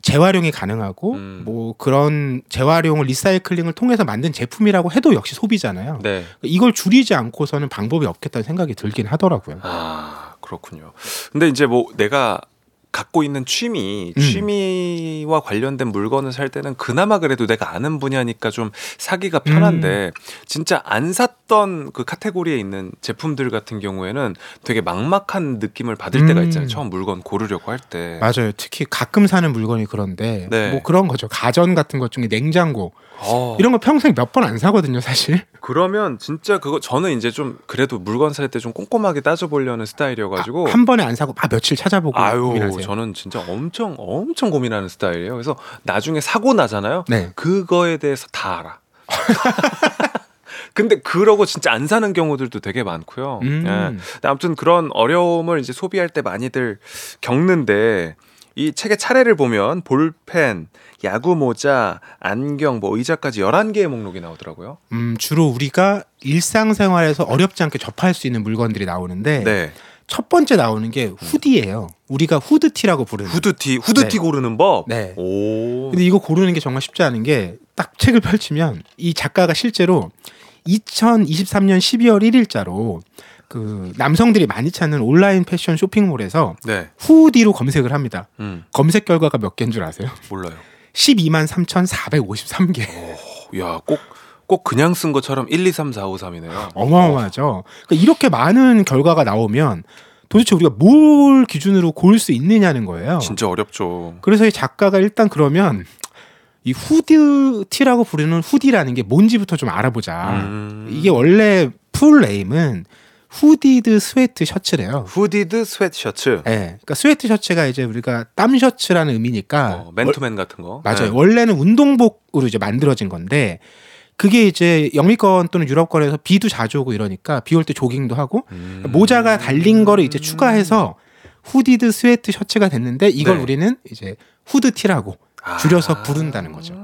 재활용이 가능하고 뭐 그런 재활용을 리사이클링을 통해서 만든 제품이라고 해도 역시 소비잖아요. 네. 이걸 줄이지 않고서는 방법이 없겠다는 생각이 들긴 하더라고요. 아, 그렇군요. 근데 이제 뭐 내가 갖고 있는 취미와 관련된 물건을 살 때는 그나마 그래도 내가 아는 분야니까 좀 사기가 편한데 진짜 안 샀던 그 카테고리에 있는 제품들 같은 경우에는 되게 막막한 느낌을 받을 때가 있잖아요. 처음 물건 고르려고 할 때. 맞아요. 특히 가끔 사는 물건이 그런데 네. 뭐 그런 거죠. 가전 같은 것 중에 냉장고 이런 거 평생 몇 번 안 사거든요, 사실. 그러면 진짜 그거 저는 이제 좀 그래도 물건 살 때 좀 꼼꼼하게 따져보려는 스타일이어가지고 한 번에 안 사고 며칠 찾아보고 고민하세요. 저는 진짜 엄청 고민하는 스타일이에요. 그래서 나중에 사고 나잖아요. 네. 그거에 대해서 다 알아. 근데 그러고 진짜 안 사는 경우들도 되게 많고요. 예. 아무튼 그런 어려움을 이제 소비할 때 많이들 겪는데 이 책의 차례를 보면 볼펜, 야구모자, 안경, 뭐 의자까지 11개의 목록이 나오더라고요. 주로 우리가 일상생활에서 어렵지 않게 접할 수 있는 물건들이 나오는데 네. 첫 번째 나오는 게 후디예요. 우리가 후드티라고 부르는 후드티 네. 고르는 법. 네. 오. 근데 이거 고르는 게 정말 쉽지 않은 게 딱 책을 펼치면 이 작가가 실제로 2023년 12월 1일자로 그 남성들이 많이 찾는 온라인 패션 쇼핑몰에서 네. 후디로 검색을 합니다. 검색 결과가 몇 개인 줄 아세요? 몰라요. 123,453개. 오, 야, 꼭 그냥 쓴 것처럼 1, 2, 3, 4, 5, 3이네요. 어마어마하죠. 그러니까 이렇게 많은 결과가 나오면 도대체 우리가 뭘 기준으로 고를 수 있느냐는 거예요. 진짜 어렵죠. 그래서 이 작가가 일단 그러면 이 후드티라고 부르는 후디라는 게 뭔지부터 좀 알아보자. 이게 원래 풀네임은 후디드 스웨트 셔츠래요. 후디드 스웨트셔츠. 네, 그러니까 스웨트셔츠가 이제 우리가 땀 셔츠라는 의미니까 맨투맨 같은 거. 맞아요. 네. 원래는 운동복으로 이제 만들어진 건데 그게 이제 영미권 또는 유럽권에서 비도 자주 오고 이러니까 비 올 때 조깅도 하고 모자가 달린 거를 이제 추가해서 후디드 스웨트 셔츠가 됐는데 이걸 네. 우리는 이제 후드티라고 줄여서 부른다는 거죠.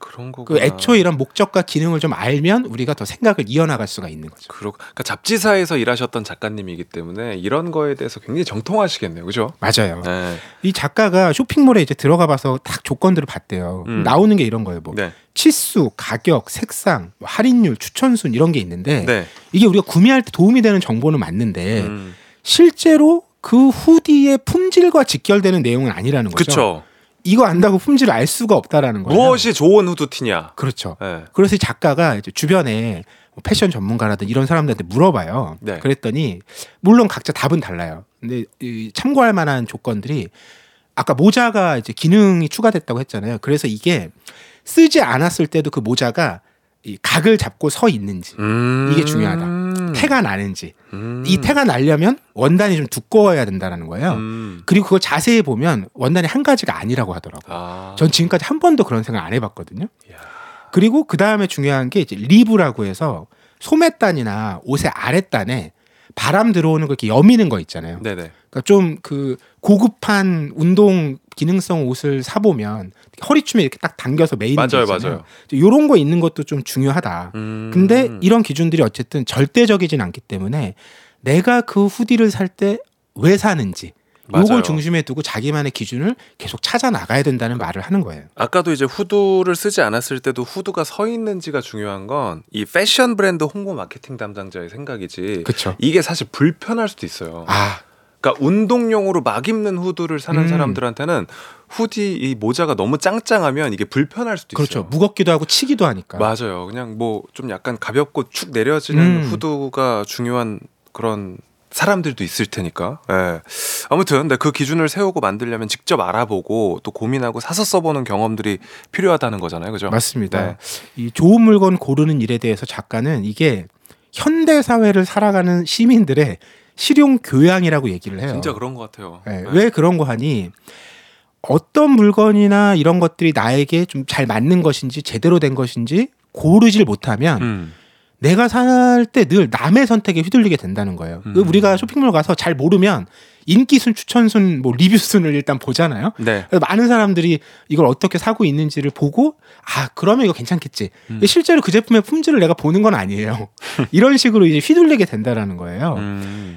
그런 거구나. 그 애초에 이런 목적과 기능을 좀 알면 우리가 더 생각을 이어나갈 수가 있는 거죠. 그러니까 잡지사에서 일하셨던 작가님이기 때문에 이런 거에 대해서 굉장히 정통하시겠네요. 그죠? 맞아요. 네. 이 작가가 쇼핑몰에 이제 들어가 봐서 딱 조건들을 봤대요. 나오는 게 이런 거예요. 뭐 네. 치수, 가격, 색상, 뭐 할인율, 추천순 이런 게 있는데 네. 이게 우리가 구매할 때 도움이 되는 정보는 맞는데 실제로 그 후디의 품질과 직결되는 내용은 아니라는 거죠. 그렇죠. 이거 안다고 품질을 알 수가 없다라는 거예요. 무엇이 좋은 후드티냐. 그렇죠. 네. 그래서 이 작가가 이제 주변에 패션 전문가라든 이런 사람들한테 물어봐요. 네. 그랬더니 물론 각자 답은 달라요. 근데 이 참고할 만한 조건들이 아까 모자가 이제 기능이 추가됐다고 했잖아요. 그래서 이게 쓰지 않았을 때도 그 모자가 이 각을 잡고 서 있는지 이게 중요하다. 태가 나는지 이 태가 나려면 원단이 좀 두꺼워야 된다는 거예요. 그리고 그걸 자세히 보면 원단이 한 가지가 아니라고 하더라고요. 아. 전 지금까지 한 번도 그런 생각 안 해봤거든요. 이야. 그리고 그 다음에 중요한 게 이제 리브라고 해서 소매단이나 옷의 아랫단에 바람 들어오는 걸 이렇게 여미는 거 있잖아요. 네네. 그러니까 좀 그 고급한 운동 기능성 옷을 사보면 허리춤에 이렇게 딱 당겨서 매이는 맞아요, 거 있잖아요. 맞아요. 이런 거 있는 것도 좀 중요하다. 근데 이런 기준들이 어쨌든 절대적이진 않기 때문에 내가 그 후디를 살 때 왜 사는지 요걸 중심에 두고 자기만의 기준을 계속 찾아 나가야 된다는 말을 하는 거예요. 아까도 이제 후드를 쓰지 않았을 때도 후드가 서 있는지가 중요한 건 이 패션 브랜드 홍보 마케팅 담당자의 생각이지. 그쵸. 이게 사실 불편할 수도 있어요. 아. 그러니까 운동용으로 막 입는 후드를 사는 사람들한테는 후디 이 모자가 너무 짱짱하면 이게 불편할 수도 그렇죠. 있어요. 그렇죠. 무겁기도 하고 치기도 하니까. 맞아요. 그냥 뭐 좀 약간 가볍고 축 내려지는 후드가 중요한 그런 사람들도 있을 테니까. 예. 아무튼 네, 그 기준을 세우고 만들려면 직접 알아보고 또 고민하고 사서 써보는 경험들이 필요하다는 거잖아요, 그죠? 맞습니다. 네. 이 좋은 물건 고르는 일에 대해서 작가는 이게 현대 사회를 살아가는 시민들의 실용 교양이라고 얘기를 해요. 진짜 그런 것 같아요. 네. 네. 왜 그런 거 하니? 어떤 물건이나 이런 것들이 나에게 좀 잘 맞는 것인지 제대로 된 것인지 고르질 못하면. 내가 살 때 늘 남의 선택에 휘둘리게 된다는 거예요. 우리가 쇼핑몰 가서 잘 모르면 인기순, 추천순, 뭐 리뷰순을 일단 보잖아요. 네. 그래서 많은 사람들이 이걸 어떻게 사고 있는지를 보고 아 그러면 이거 괜찮겠지. 실제로 그 제품의 품질을 내가 보는 건 아니에요. 이런 식으로 이제 휘둘리게 된다라는 거예요.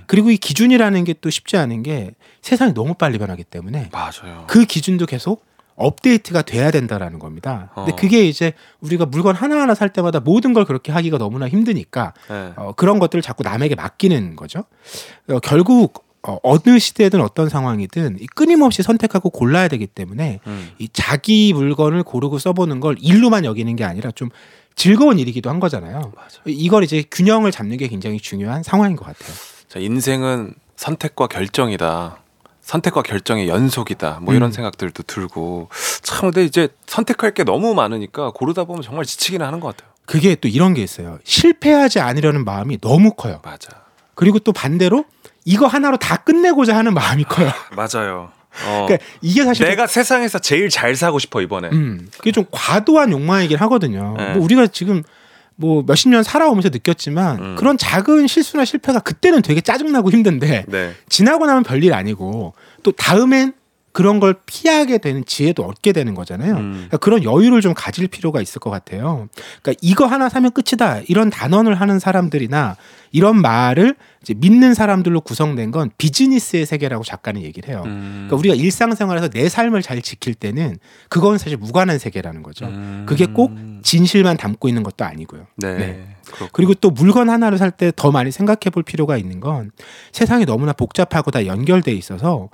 그리고 이 기준이라는 게 또 쉽지 않은 게 세상이 너무 빨리 변하기 때문에 맞아요. 그 기준도 계속 업데이트가 돼야 된다라는 겁니다. 근데 그게 이제 우리가 물건 하나하나 살 때마다 모든 걸 그렇게 하기가 너무나 힘드니까 네. 그런 것들을 자꾸 남에게 맡기는 거죠. 결국 어느 시대든 어떤 상황이든 이 끊임없이 선택하고 골라야 되기 때문에 이 자기 물건을 고르고 써보는 걸 일로만 여기는 게 아니라 좀 즐거운 일이기도 한 거잖아요. 맞아. 이걸 이제 균형을 잡는 게 굉장히 중요한 상황인 것 같아요. 자, 인생은 선택과 결정이다. 선택과 결정의 연속이다. 뭐 이런 생각들도 들고 참 근데 이제 선택할 게 너무 많으니까 고르다 보면 정말 지치기는 하는 것 같아요. 그게 또 이런 게 있어요. 실패하지 않으려는 마음이 너무 커요. 맞아. 그리고 또 반대로 이거 하나로 다 끝내고자 하는 마음이 커요. 맞아요. 그러니까 이게 사실 내가 세상에서 제일 잘 사고 싶어 이번에. 그게 좀 과도한 욕망이긴 하거든요. 네. 뭐 우리가 지금 뭐 몇십 년 살아오면서 느꼈지만 그런 작은 실수나 실패가 그때는 되게 짜증나고 힘든데 네. 지나고 나면 별일 아니고 또 다음엔 그런 걸 피하게 되는 지혜도 얻게 되는 거잖아요. 그러니까 그런 여유를 좀 가질 필요가 있을 것 같아요. 그러니까 이거 하나 사면 끝이다 이런 단언을 하는 사람들이나 이런 말을 이제 믿는 사람들로 구성된 건 비즈니스의 세계라고 작가는 얘기를 해요. 그러니까 우리가 일상생활에서 내 삶을 잘 지킬 때는 그건 사실 무관한 세계라는 거죠. 그게 꼭 진실만 담고 있는 것도 아니고요. 네. 네. 그리고 또 물건 하나를 살 때 더 많이 생각해 볼 필요가 있는 건 세상이 너무나 복잡하고 다 연결돼 있어서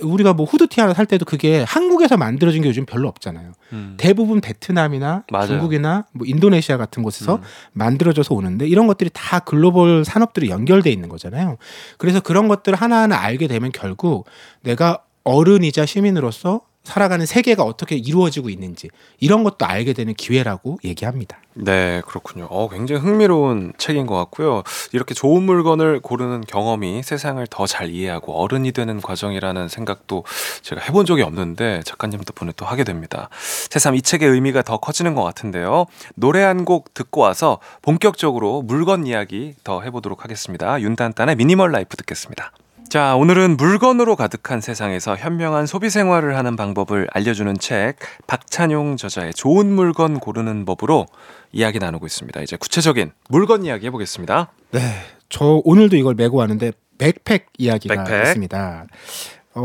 우리가 뭐 후드티 하나 살 때도 그게 한국에서 만들어진 게 요즘 별로 없잖아요. 대부분 베트남이나 맞아요. 중국이나 뭐 인도네시아 같은 곳에서 만들어져서 오는데 이런 것들이 다 글로벌 산업들이 연결돼 있는 거잖아요. 그래서 그런 것들 하나하나 알게 되면 결국 내가 어른이자 시민으로서 살아가는 세계가 어떻게 이루어지고 있는지 이런 것도 알게 되는 기회라고 얘기합니다. 네, 그렇군요. 굉장히 흥미로운 책인 것 같고요. 이렇게 좋은 물건을 고르는 경험이 세상을 더 잘 이해하고 어른이 되는 과정이라는 생각도 제가 해본 적이 없는데 작가님 덕분에 또 하게 됩니다. 새삼 이 책의 의미가 더 커지는 것 같은데요. 노래 한 곡 듣고 와서 본격적으로 물건 이야기 더 해보도록 하겠습니다. 윤딴딴의 미니멀 라이프 듣겠습니다. 자, 오늘은 물건으로 가득한 세상에서 현명한 소비 생활을 하는 방법을 알려주는 책 박찬용 저자의 좋은 물건 고르는 법으로 이야기 나누고 있습니다. 이제 구체적인 물건 이야기 해보겠습니다. 네, 저 오늘도 이걸 메고 왔는데 백팩 이야기가 있습니다.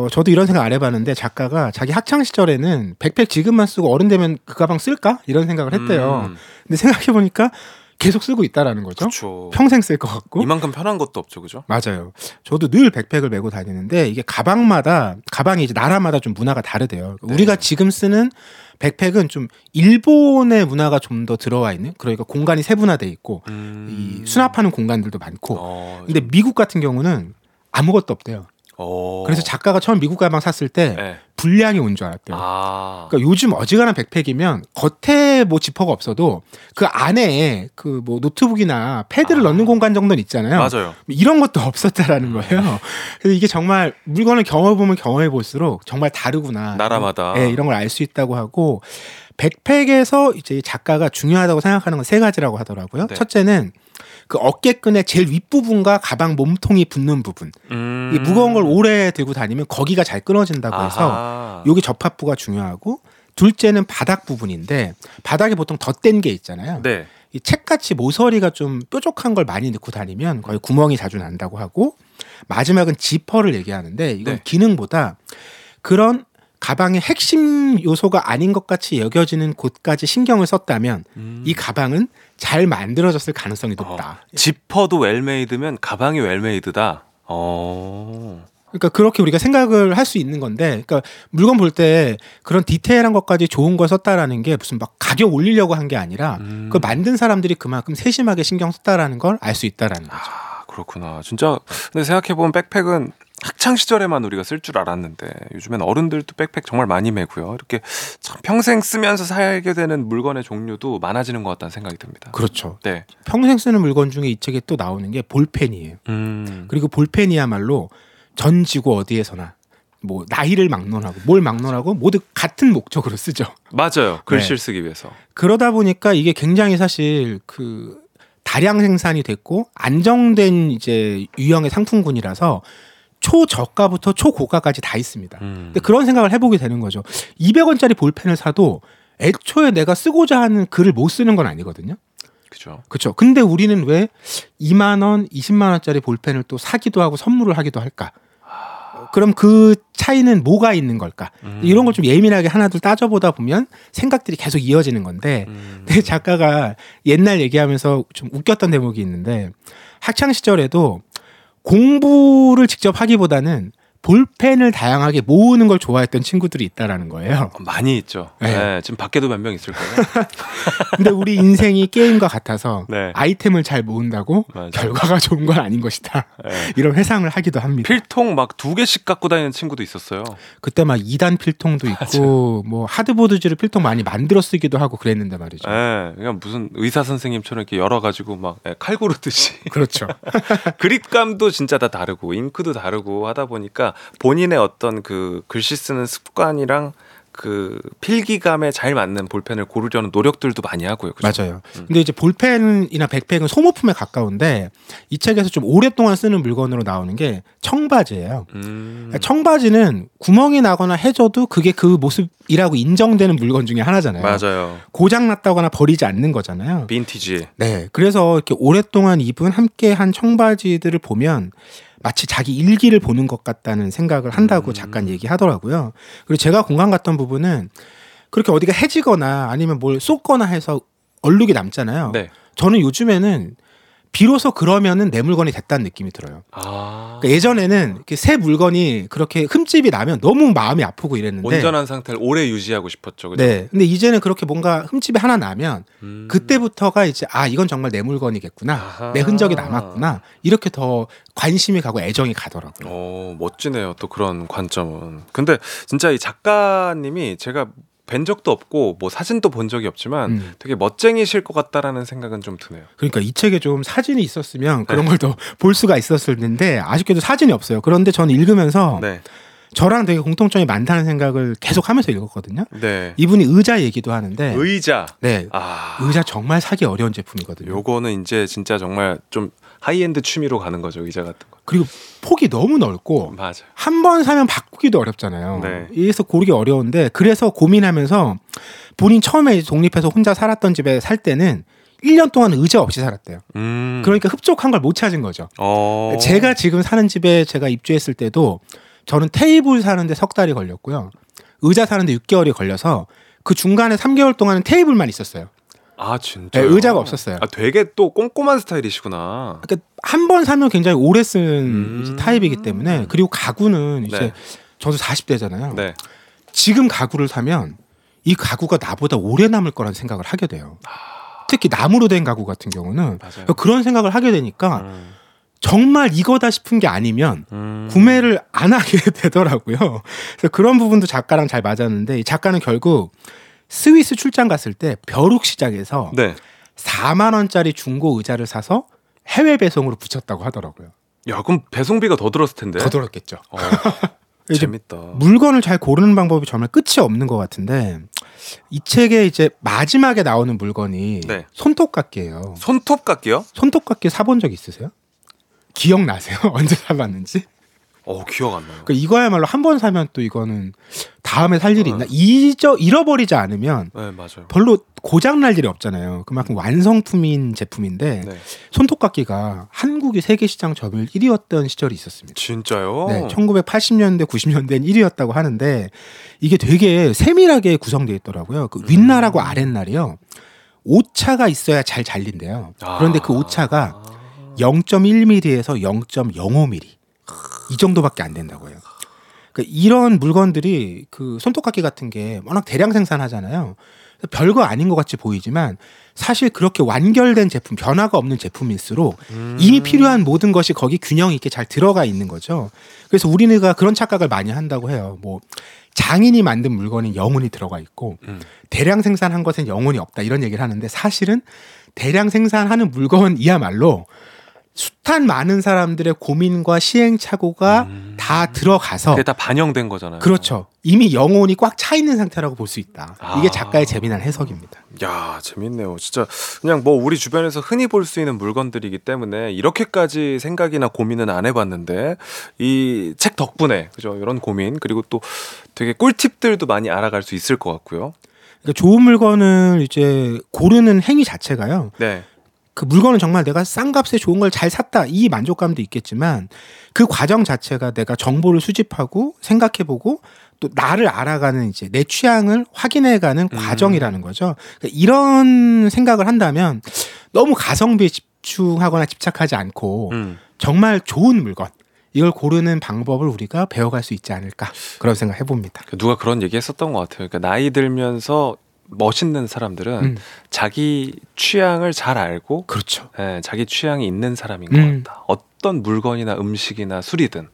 저도 이런 생각 안 해봤는데 작가가 자기 학창 시절에는 백팩 지금만 쓰고 어른 되면 그 가방 쓸까? 이런 생각을 했대요. 근데 생각해보니까 계속 쓰고 있다라는 거죠. 그쵸. 평생 쓸 것 같고 이만큼 편한 것도 없죠, 그죠? 맞아요. 저도 늘 백팩을 메고 다니는데 이게 가방이 이제 나라마다 좀 문화가 다르대요. 네. 우리가 지금 쓰는 백팩은 좀 일본의 문화가 좀 더 들어와 있는 그러니까 공간이 세분화돼 있고 이 수납하는 공간들도 많고 근데 미국 같은 경우는 아무것도 없대요. 오. 그래서 작가가 처음 미국 가방 샀을 때 네. 불량이 온 줄 알았대요. 아. 그러니까 요즘 어지간한 백팩이면 겉에 뭐 지퍼가 없어도 그 안에 그 뭐 노트북이나 패드를 아. 넣는 공간 정도는 있잖아요. 맞아요. 이런 것도 없었다라는 거예요. 그래서 이게 정말 물건을 경험해보면 경험해볼수록 정말 다르구나. 나라마다. 네, 이런 걸 알 수 있다고 하고 백팩에서 이제 작가가 중요하다고 생각하는 건 세 가지라고 하더라고요. 네. 첫째는 그 어깨끈의 제일 윗부분과 가방 몸통이 붙는 부분. 이 무거운 걸 오래 들고 다니면 거기가 잘 끊어진다고 해서 여기 접합부가 중요하고, 둘째는 바닥 부분인데 바닥에 보통 덧댄 게 있잖아요. 네. 이 책같이 모서리가 좀 뾰족한 걸 많이 넣고 다니면 거의 구멍이 자주 난다고 하고, 마지막은 지퍼를 얘기하는데 이건 네. 기능보다 그런 가방의 핵심 요소가 아닌 것 같이 여겨지는 곳까지 신경을 썼다면 이 가방은 잘 만들어졌을 가능성이 높다. 지퍼도 웰메이드면 가방이 웰메이드다. 그러니까 그렇게 우리가 생각을 할 수 있는 건데, 그러니까 물건 볼 때 그런 디테일한 것까지 좋은 걸 썼다라는 게 무슨 막 가격 올리려고 한 게 아니라 그걸 만든 사람들이 그만큼 세심하게 신경 썼다라는 걸 알 수 있다라는 거죠. 아, 그렇구나. 진짜 근데 생각해보면 백팩은 학창 시절에만 우리가 쓸 줄 알았는데 요즘엔 어른들도 백팩 정말 많이 메고요. 이렇게 참 평생 쓰면서 살게 되는 물건의 종류도 많아지는 것 같다는 생각이 듭니다. 그렇죠. 네. 평생 쓰는 물건 중에 이 책에 또 나오는 게 볼펜이에요. 그리고 볼펜이야말로 전 지구 어디에서나 뭐 나이를 막론하고 뭘 막론하고 모두 같은 목적으로 쓰죠. 맞아요. 글씨를 네. 쓰기 위해서. 그러다 보니까 이게 굉장히 사실 그 다량 생산이 됐고 안정된 이제 유형의 상품군이라서 초저가부터 초고가까지 다 있습니다. 근데 그런 생각을 해보게 되는 거죠. 200원짜리 볼펜을 사도 애초에 내가 쓰고자 하는 글을 못 쓰는 건 아니거든요. 그죠. 그렇죠. 근데 우리는 왜 2만 원, 20만 원짜리 볼펜을 또 사기도 하고 선물을 하기도 할까? 그럼 그 차이는 뭐가 있는 걸까? 이런 걸 좀 예민하게 하나둘 따져보다 보면 생각들이 계속 이어지는 건데 내 작가가 옛날 얘기하면서 좀 웃겼던 대목이 있는데, 학창 시절에도 공부를 직접 하기보다는 볼펜을 다양하게 모으는 걸 좋아했던 친구들이 있다라는 거예요. 많이 있죠. 네. 네, 지금 밖에도 몇 명 있을 거예요. 근데 우리 인생이 게임과 같아서 네. 아이템을 잘 모은다고 맞아요. 결과가 좋은 건 아닌 것이다. 네. 이런 회상을 하기도 합니다. 필통 막 2개씩 갖고 다니는 친구도 있었어요. 그때 막 2단 필통도 있고 뭐 하드보드지로 필통 많이 만들어 쓰기도 하고 그랬는데 말이죠. 네, 그냥 무슨 의사 선생님처럼 이렇게 열어가지고 막 칼 고르듯이. 그렇죠. 그립감도 진짜 다 다르고 잉크도 다르고 하다 보니까 본인의 어떤 그 글씨 쓰는 습관이랑 그 필기감에 잘 맞는 볼펜을 고르려는 노력들도 많이 하고요. 그렇죠? 맞아요. 근데 이제 볼펜이나 백팩은 소모품에 가까운데 이 책에서 좀 오랫동안 쓰는 물건으로 나오는 게 청바지예요. 청바지는 구멍이 나거나 해져도 그게 그 모습이라고 인정되는 물건 중에 하나잖아요. 맞아요. 고장났다거나 버리지 않는 거잖아요. 빈티지. 네. 그래서 이렇게 오랫동안 입은 함께한 청바지들을 보면 마치 자기 일기를 보는 것 같다는 생각을 한다고 잠깐 얘기하더라고요. 그리고 제가 공감 갔던 부분은 그렇게 어디가 해지거나 아니면 뭘 쏟거나 해서 얼룩이 남잖아요. 네. 저는 요즘에는 비로소 그러면은 내 물건이 됐다는 느낌이 들어요. 아. 그러니까 예전에는 이렇게 새 물건이 그렇게 흠집이 나면 너무 마음이 아프고 이랬는데 온전한 상태를 오래 유지하고 싶었죠. 그죠? 네. 근데 이제는 그렇게 뭔가 흠집이 하나 나면 그때부터가 이제 아 이건 정말 내 물건이겠구나. 아하. 내 흔적이 남았구나. 이렇게 더 관심이 가고 애정이 가더라고요. 오, 멋지네요. 또 그런 관점은. 근데 진짜 이 작가님이 제가 뵌 적도 없고 뭐 사진도 본 적이 없지만 되게 멋쟁이실 것 같다라는 생각은 좀 드네요. 그러니까 이 책에 좀 사진이 있었으면 그런 걸 더 볼 수가 있었을 텐데 아쉽게도 사진이 없어요. 그런데 저는 읽으면서 네. 저랑 되게 공통점이 많다는 생각을 계속하면서 읽었거든요. 네. 이분이 의자 얘기도 하는데 의자. 네. 아. 의자 정말 사기 어려운 제품이거든요. 요거는 이제 진짜 정말 좀 하이엔드 취미로 가는 거죠. 의자 같은 거. 그리고 폭이 너무 넓고 한 번 사면 바꾸기도 어렵잖아요. 네. 이래서 고르기 어려운데 그래서 고민하면서 본인 처음에 독립해서 혼자 살았던 집에 살 때는 1년 동안 의자 없이 살았대요. 그러니까 흡족한 걸 못 찾은 거죠. 제가 지금 사는 집에 제가 입주했을 때도 저는 테이블 사는데 3달이 걸렸고요. 의자 사는데 6개월이 걸려서 그 중간에 3개월 동안은 테이블만 있었어요. 아 진짜요? 네, 의자가 없었어요. 아 되게 또 꼼꼼한 스타일이시구나. 그러니까 한 번 사면 굉장히 오래 쓴 타입이기 때문에. 그리고 가구는 이제 네. 저도 40대잖아요. 네. 지금 가구를 사면 이 가구가 나보다 오래 남을 거란 생각을 하게 돼요. 아... 특히 나무로 된 가구 같은 경우는 맞아요. 그런 생각을 하게 되니까 정말 이거다 싶은 게 아니면 구매를 안 하게 되더라고요. 그래서 그런 부분도 작가랑 잘 맞았는데, 이 작가는 결국 스위스 출장 갔을 때 벼룩 시장에서 4만 원짜리 중고 의자를 사서 해외 배송으로 붙였다고 하더라고요. 야, 그럼 배송비가 더 들었을 텐데. 더 들었겠죠. 재밌다. 물건을 잘 고르는 방법이 정말 끝이 없는 것 같은데, 이 책에 이제 마지막에 나오는 물건이 손톱깎이예요. 손톱깎이요? 손톱깎이 사본 적 있으세요? 기억나세요? 언제 사봤는지? 기억 안 나요. 그러니까 이거야말로 한 번 사면 또 이거는 다음에 살 일이 있나? 잃어버리지 않으면 맞아요. 별로 고장날 일이 없잖아요. 그만큼 완성품인 제품인데 손톱깎이가 한국이 세계시장 점유율 1위였던 시절이 있었습니다. 진짜요? 1980년대, 90년대는 1위였다고 하는데 이게 되게 세밀하게 구성되어 있더라고요. 그 윗날하고 아랫날이요. 오차가 있어야 잘 잘린대요. 그런데 그 오차가 0.1mm에서 0.05mm. 이 정도밖에 안 된다고 해요. 그러니까 이런 물건들이 그 손톱깎이 같은 게 워낙 대량 생산하잖아요. 별거 아닌 것 같이 보이지만 사실 그렇게 완결된 제품, 변화가 없는 제품일수록 이미 필요한 모든 것이 거기 균형 있게 잘 들어가 있는 거죠. 그래서 우리는 그런 착각을 많이 한다고 해요. 뭐 장인이 만든 물건에 영혼이 들어가 있고 대량 생산한 것엔 영혼이 없다 이런 얘기를 하는데, 사실은 대량 생산하는 물건이야말로 숱한 많은 사람들의 고민과 시행착오가 다 들어가서 그게 다 반영된 거잖아요. 그렇죠. 이미 영혼이 꽉 차 있는 상태라고 볼 수 있다. 이게 작가의 재미난 해석입니다. 야, 재밌네요. 진짜 그냥 뭐 우리 주변에서 흔히 볼 수 있는 물건들이기 때문에 이렇게까지 생각이나 고민은 안 해봤는데 이 책 덕분에 그죠? 이런 고민 그리고 또 되게 꿀팁들도 많이 알아갈 수 있을 것 같고요. 그러니까 좋은 물건을 이제 고르는 행위 자체가요. 그 물건은 정말 내가 싼 값에 좋은 걸 잘 샀다 이 만족감도 있겠지만 그 과정 자체가 내가 정보를 수집하고 생각해보고 또 나를 알아가는 이제 내 취향을 확인해가는 과정이라는 거죠. 그러니까 이런 생각을 한다면 너무 가성비에 집중하거나 집착하지 않고 정말 좋은 물건 이걸 고르는 방법을 우리가 배워갈 수 있지 않을까 그런 생각 해봅니다. 누가 그런 얘기 했었던 것 같아요. 그러니까 나이 들면서 멋있는 사람들은 자기 취향을 잘 알고 그렇죠. 예, 자기 취향이 있는 사람인 것 같다. 어떤 물건이나 음식이나 술이든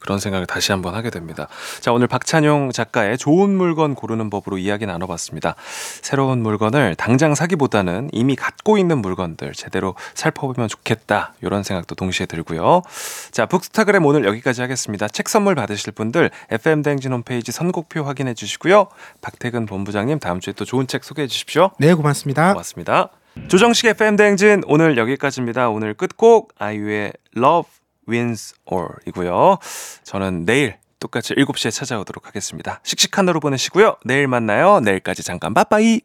그런 생각을 다시 한번 하게 됩니다. 자, 오늘 박찬용 작가의 좋은 물건 고르는 법으로 이야기 나눠봤습니다. 새로운 물건을 당장 사기보다는 이미 갖고 있는 물건들 제대로 살펴보면 좋겠다 이런 생각도 동시에 들고요. 자, 북스타그램 오늘 여기까지 하겠습니다. 책 선물 받으실 분들 FM대행진 홈페이지 선곡표 확인해 주시고요. 박태근 본부장님 다음 주에 또 좋은 책 소개해 주십시오. 네, 고맙습니다. 고맙습니다. 조정식 FM대행진 오늘 여기까지입니다. 오늘 끝곡 아이유의 Love Wins All 이고요. 저는 내일 똑같이 7시에 찾아오도록 하겠습니다. 씩씩한 하루 보내시고요. 내일 만나요. 내일까지 잠깐 빠빠이.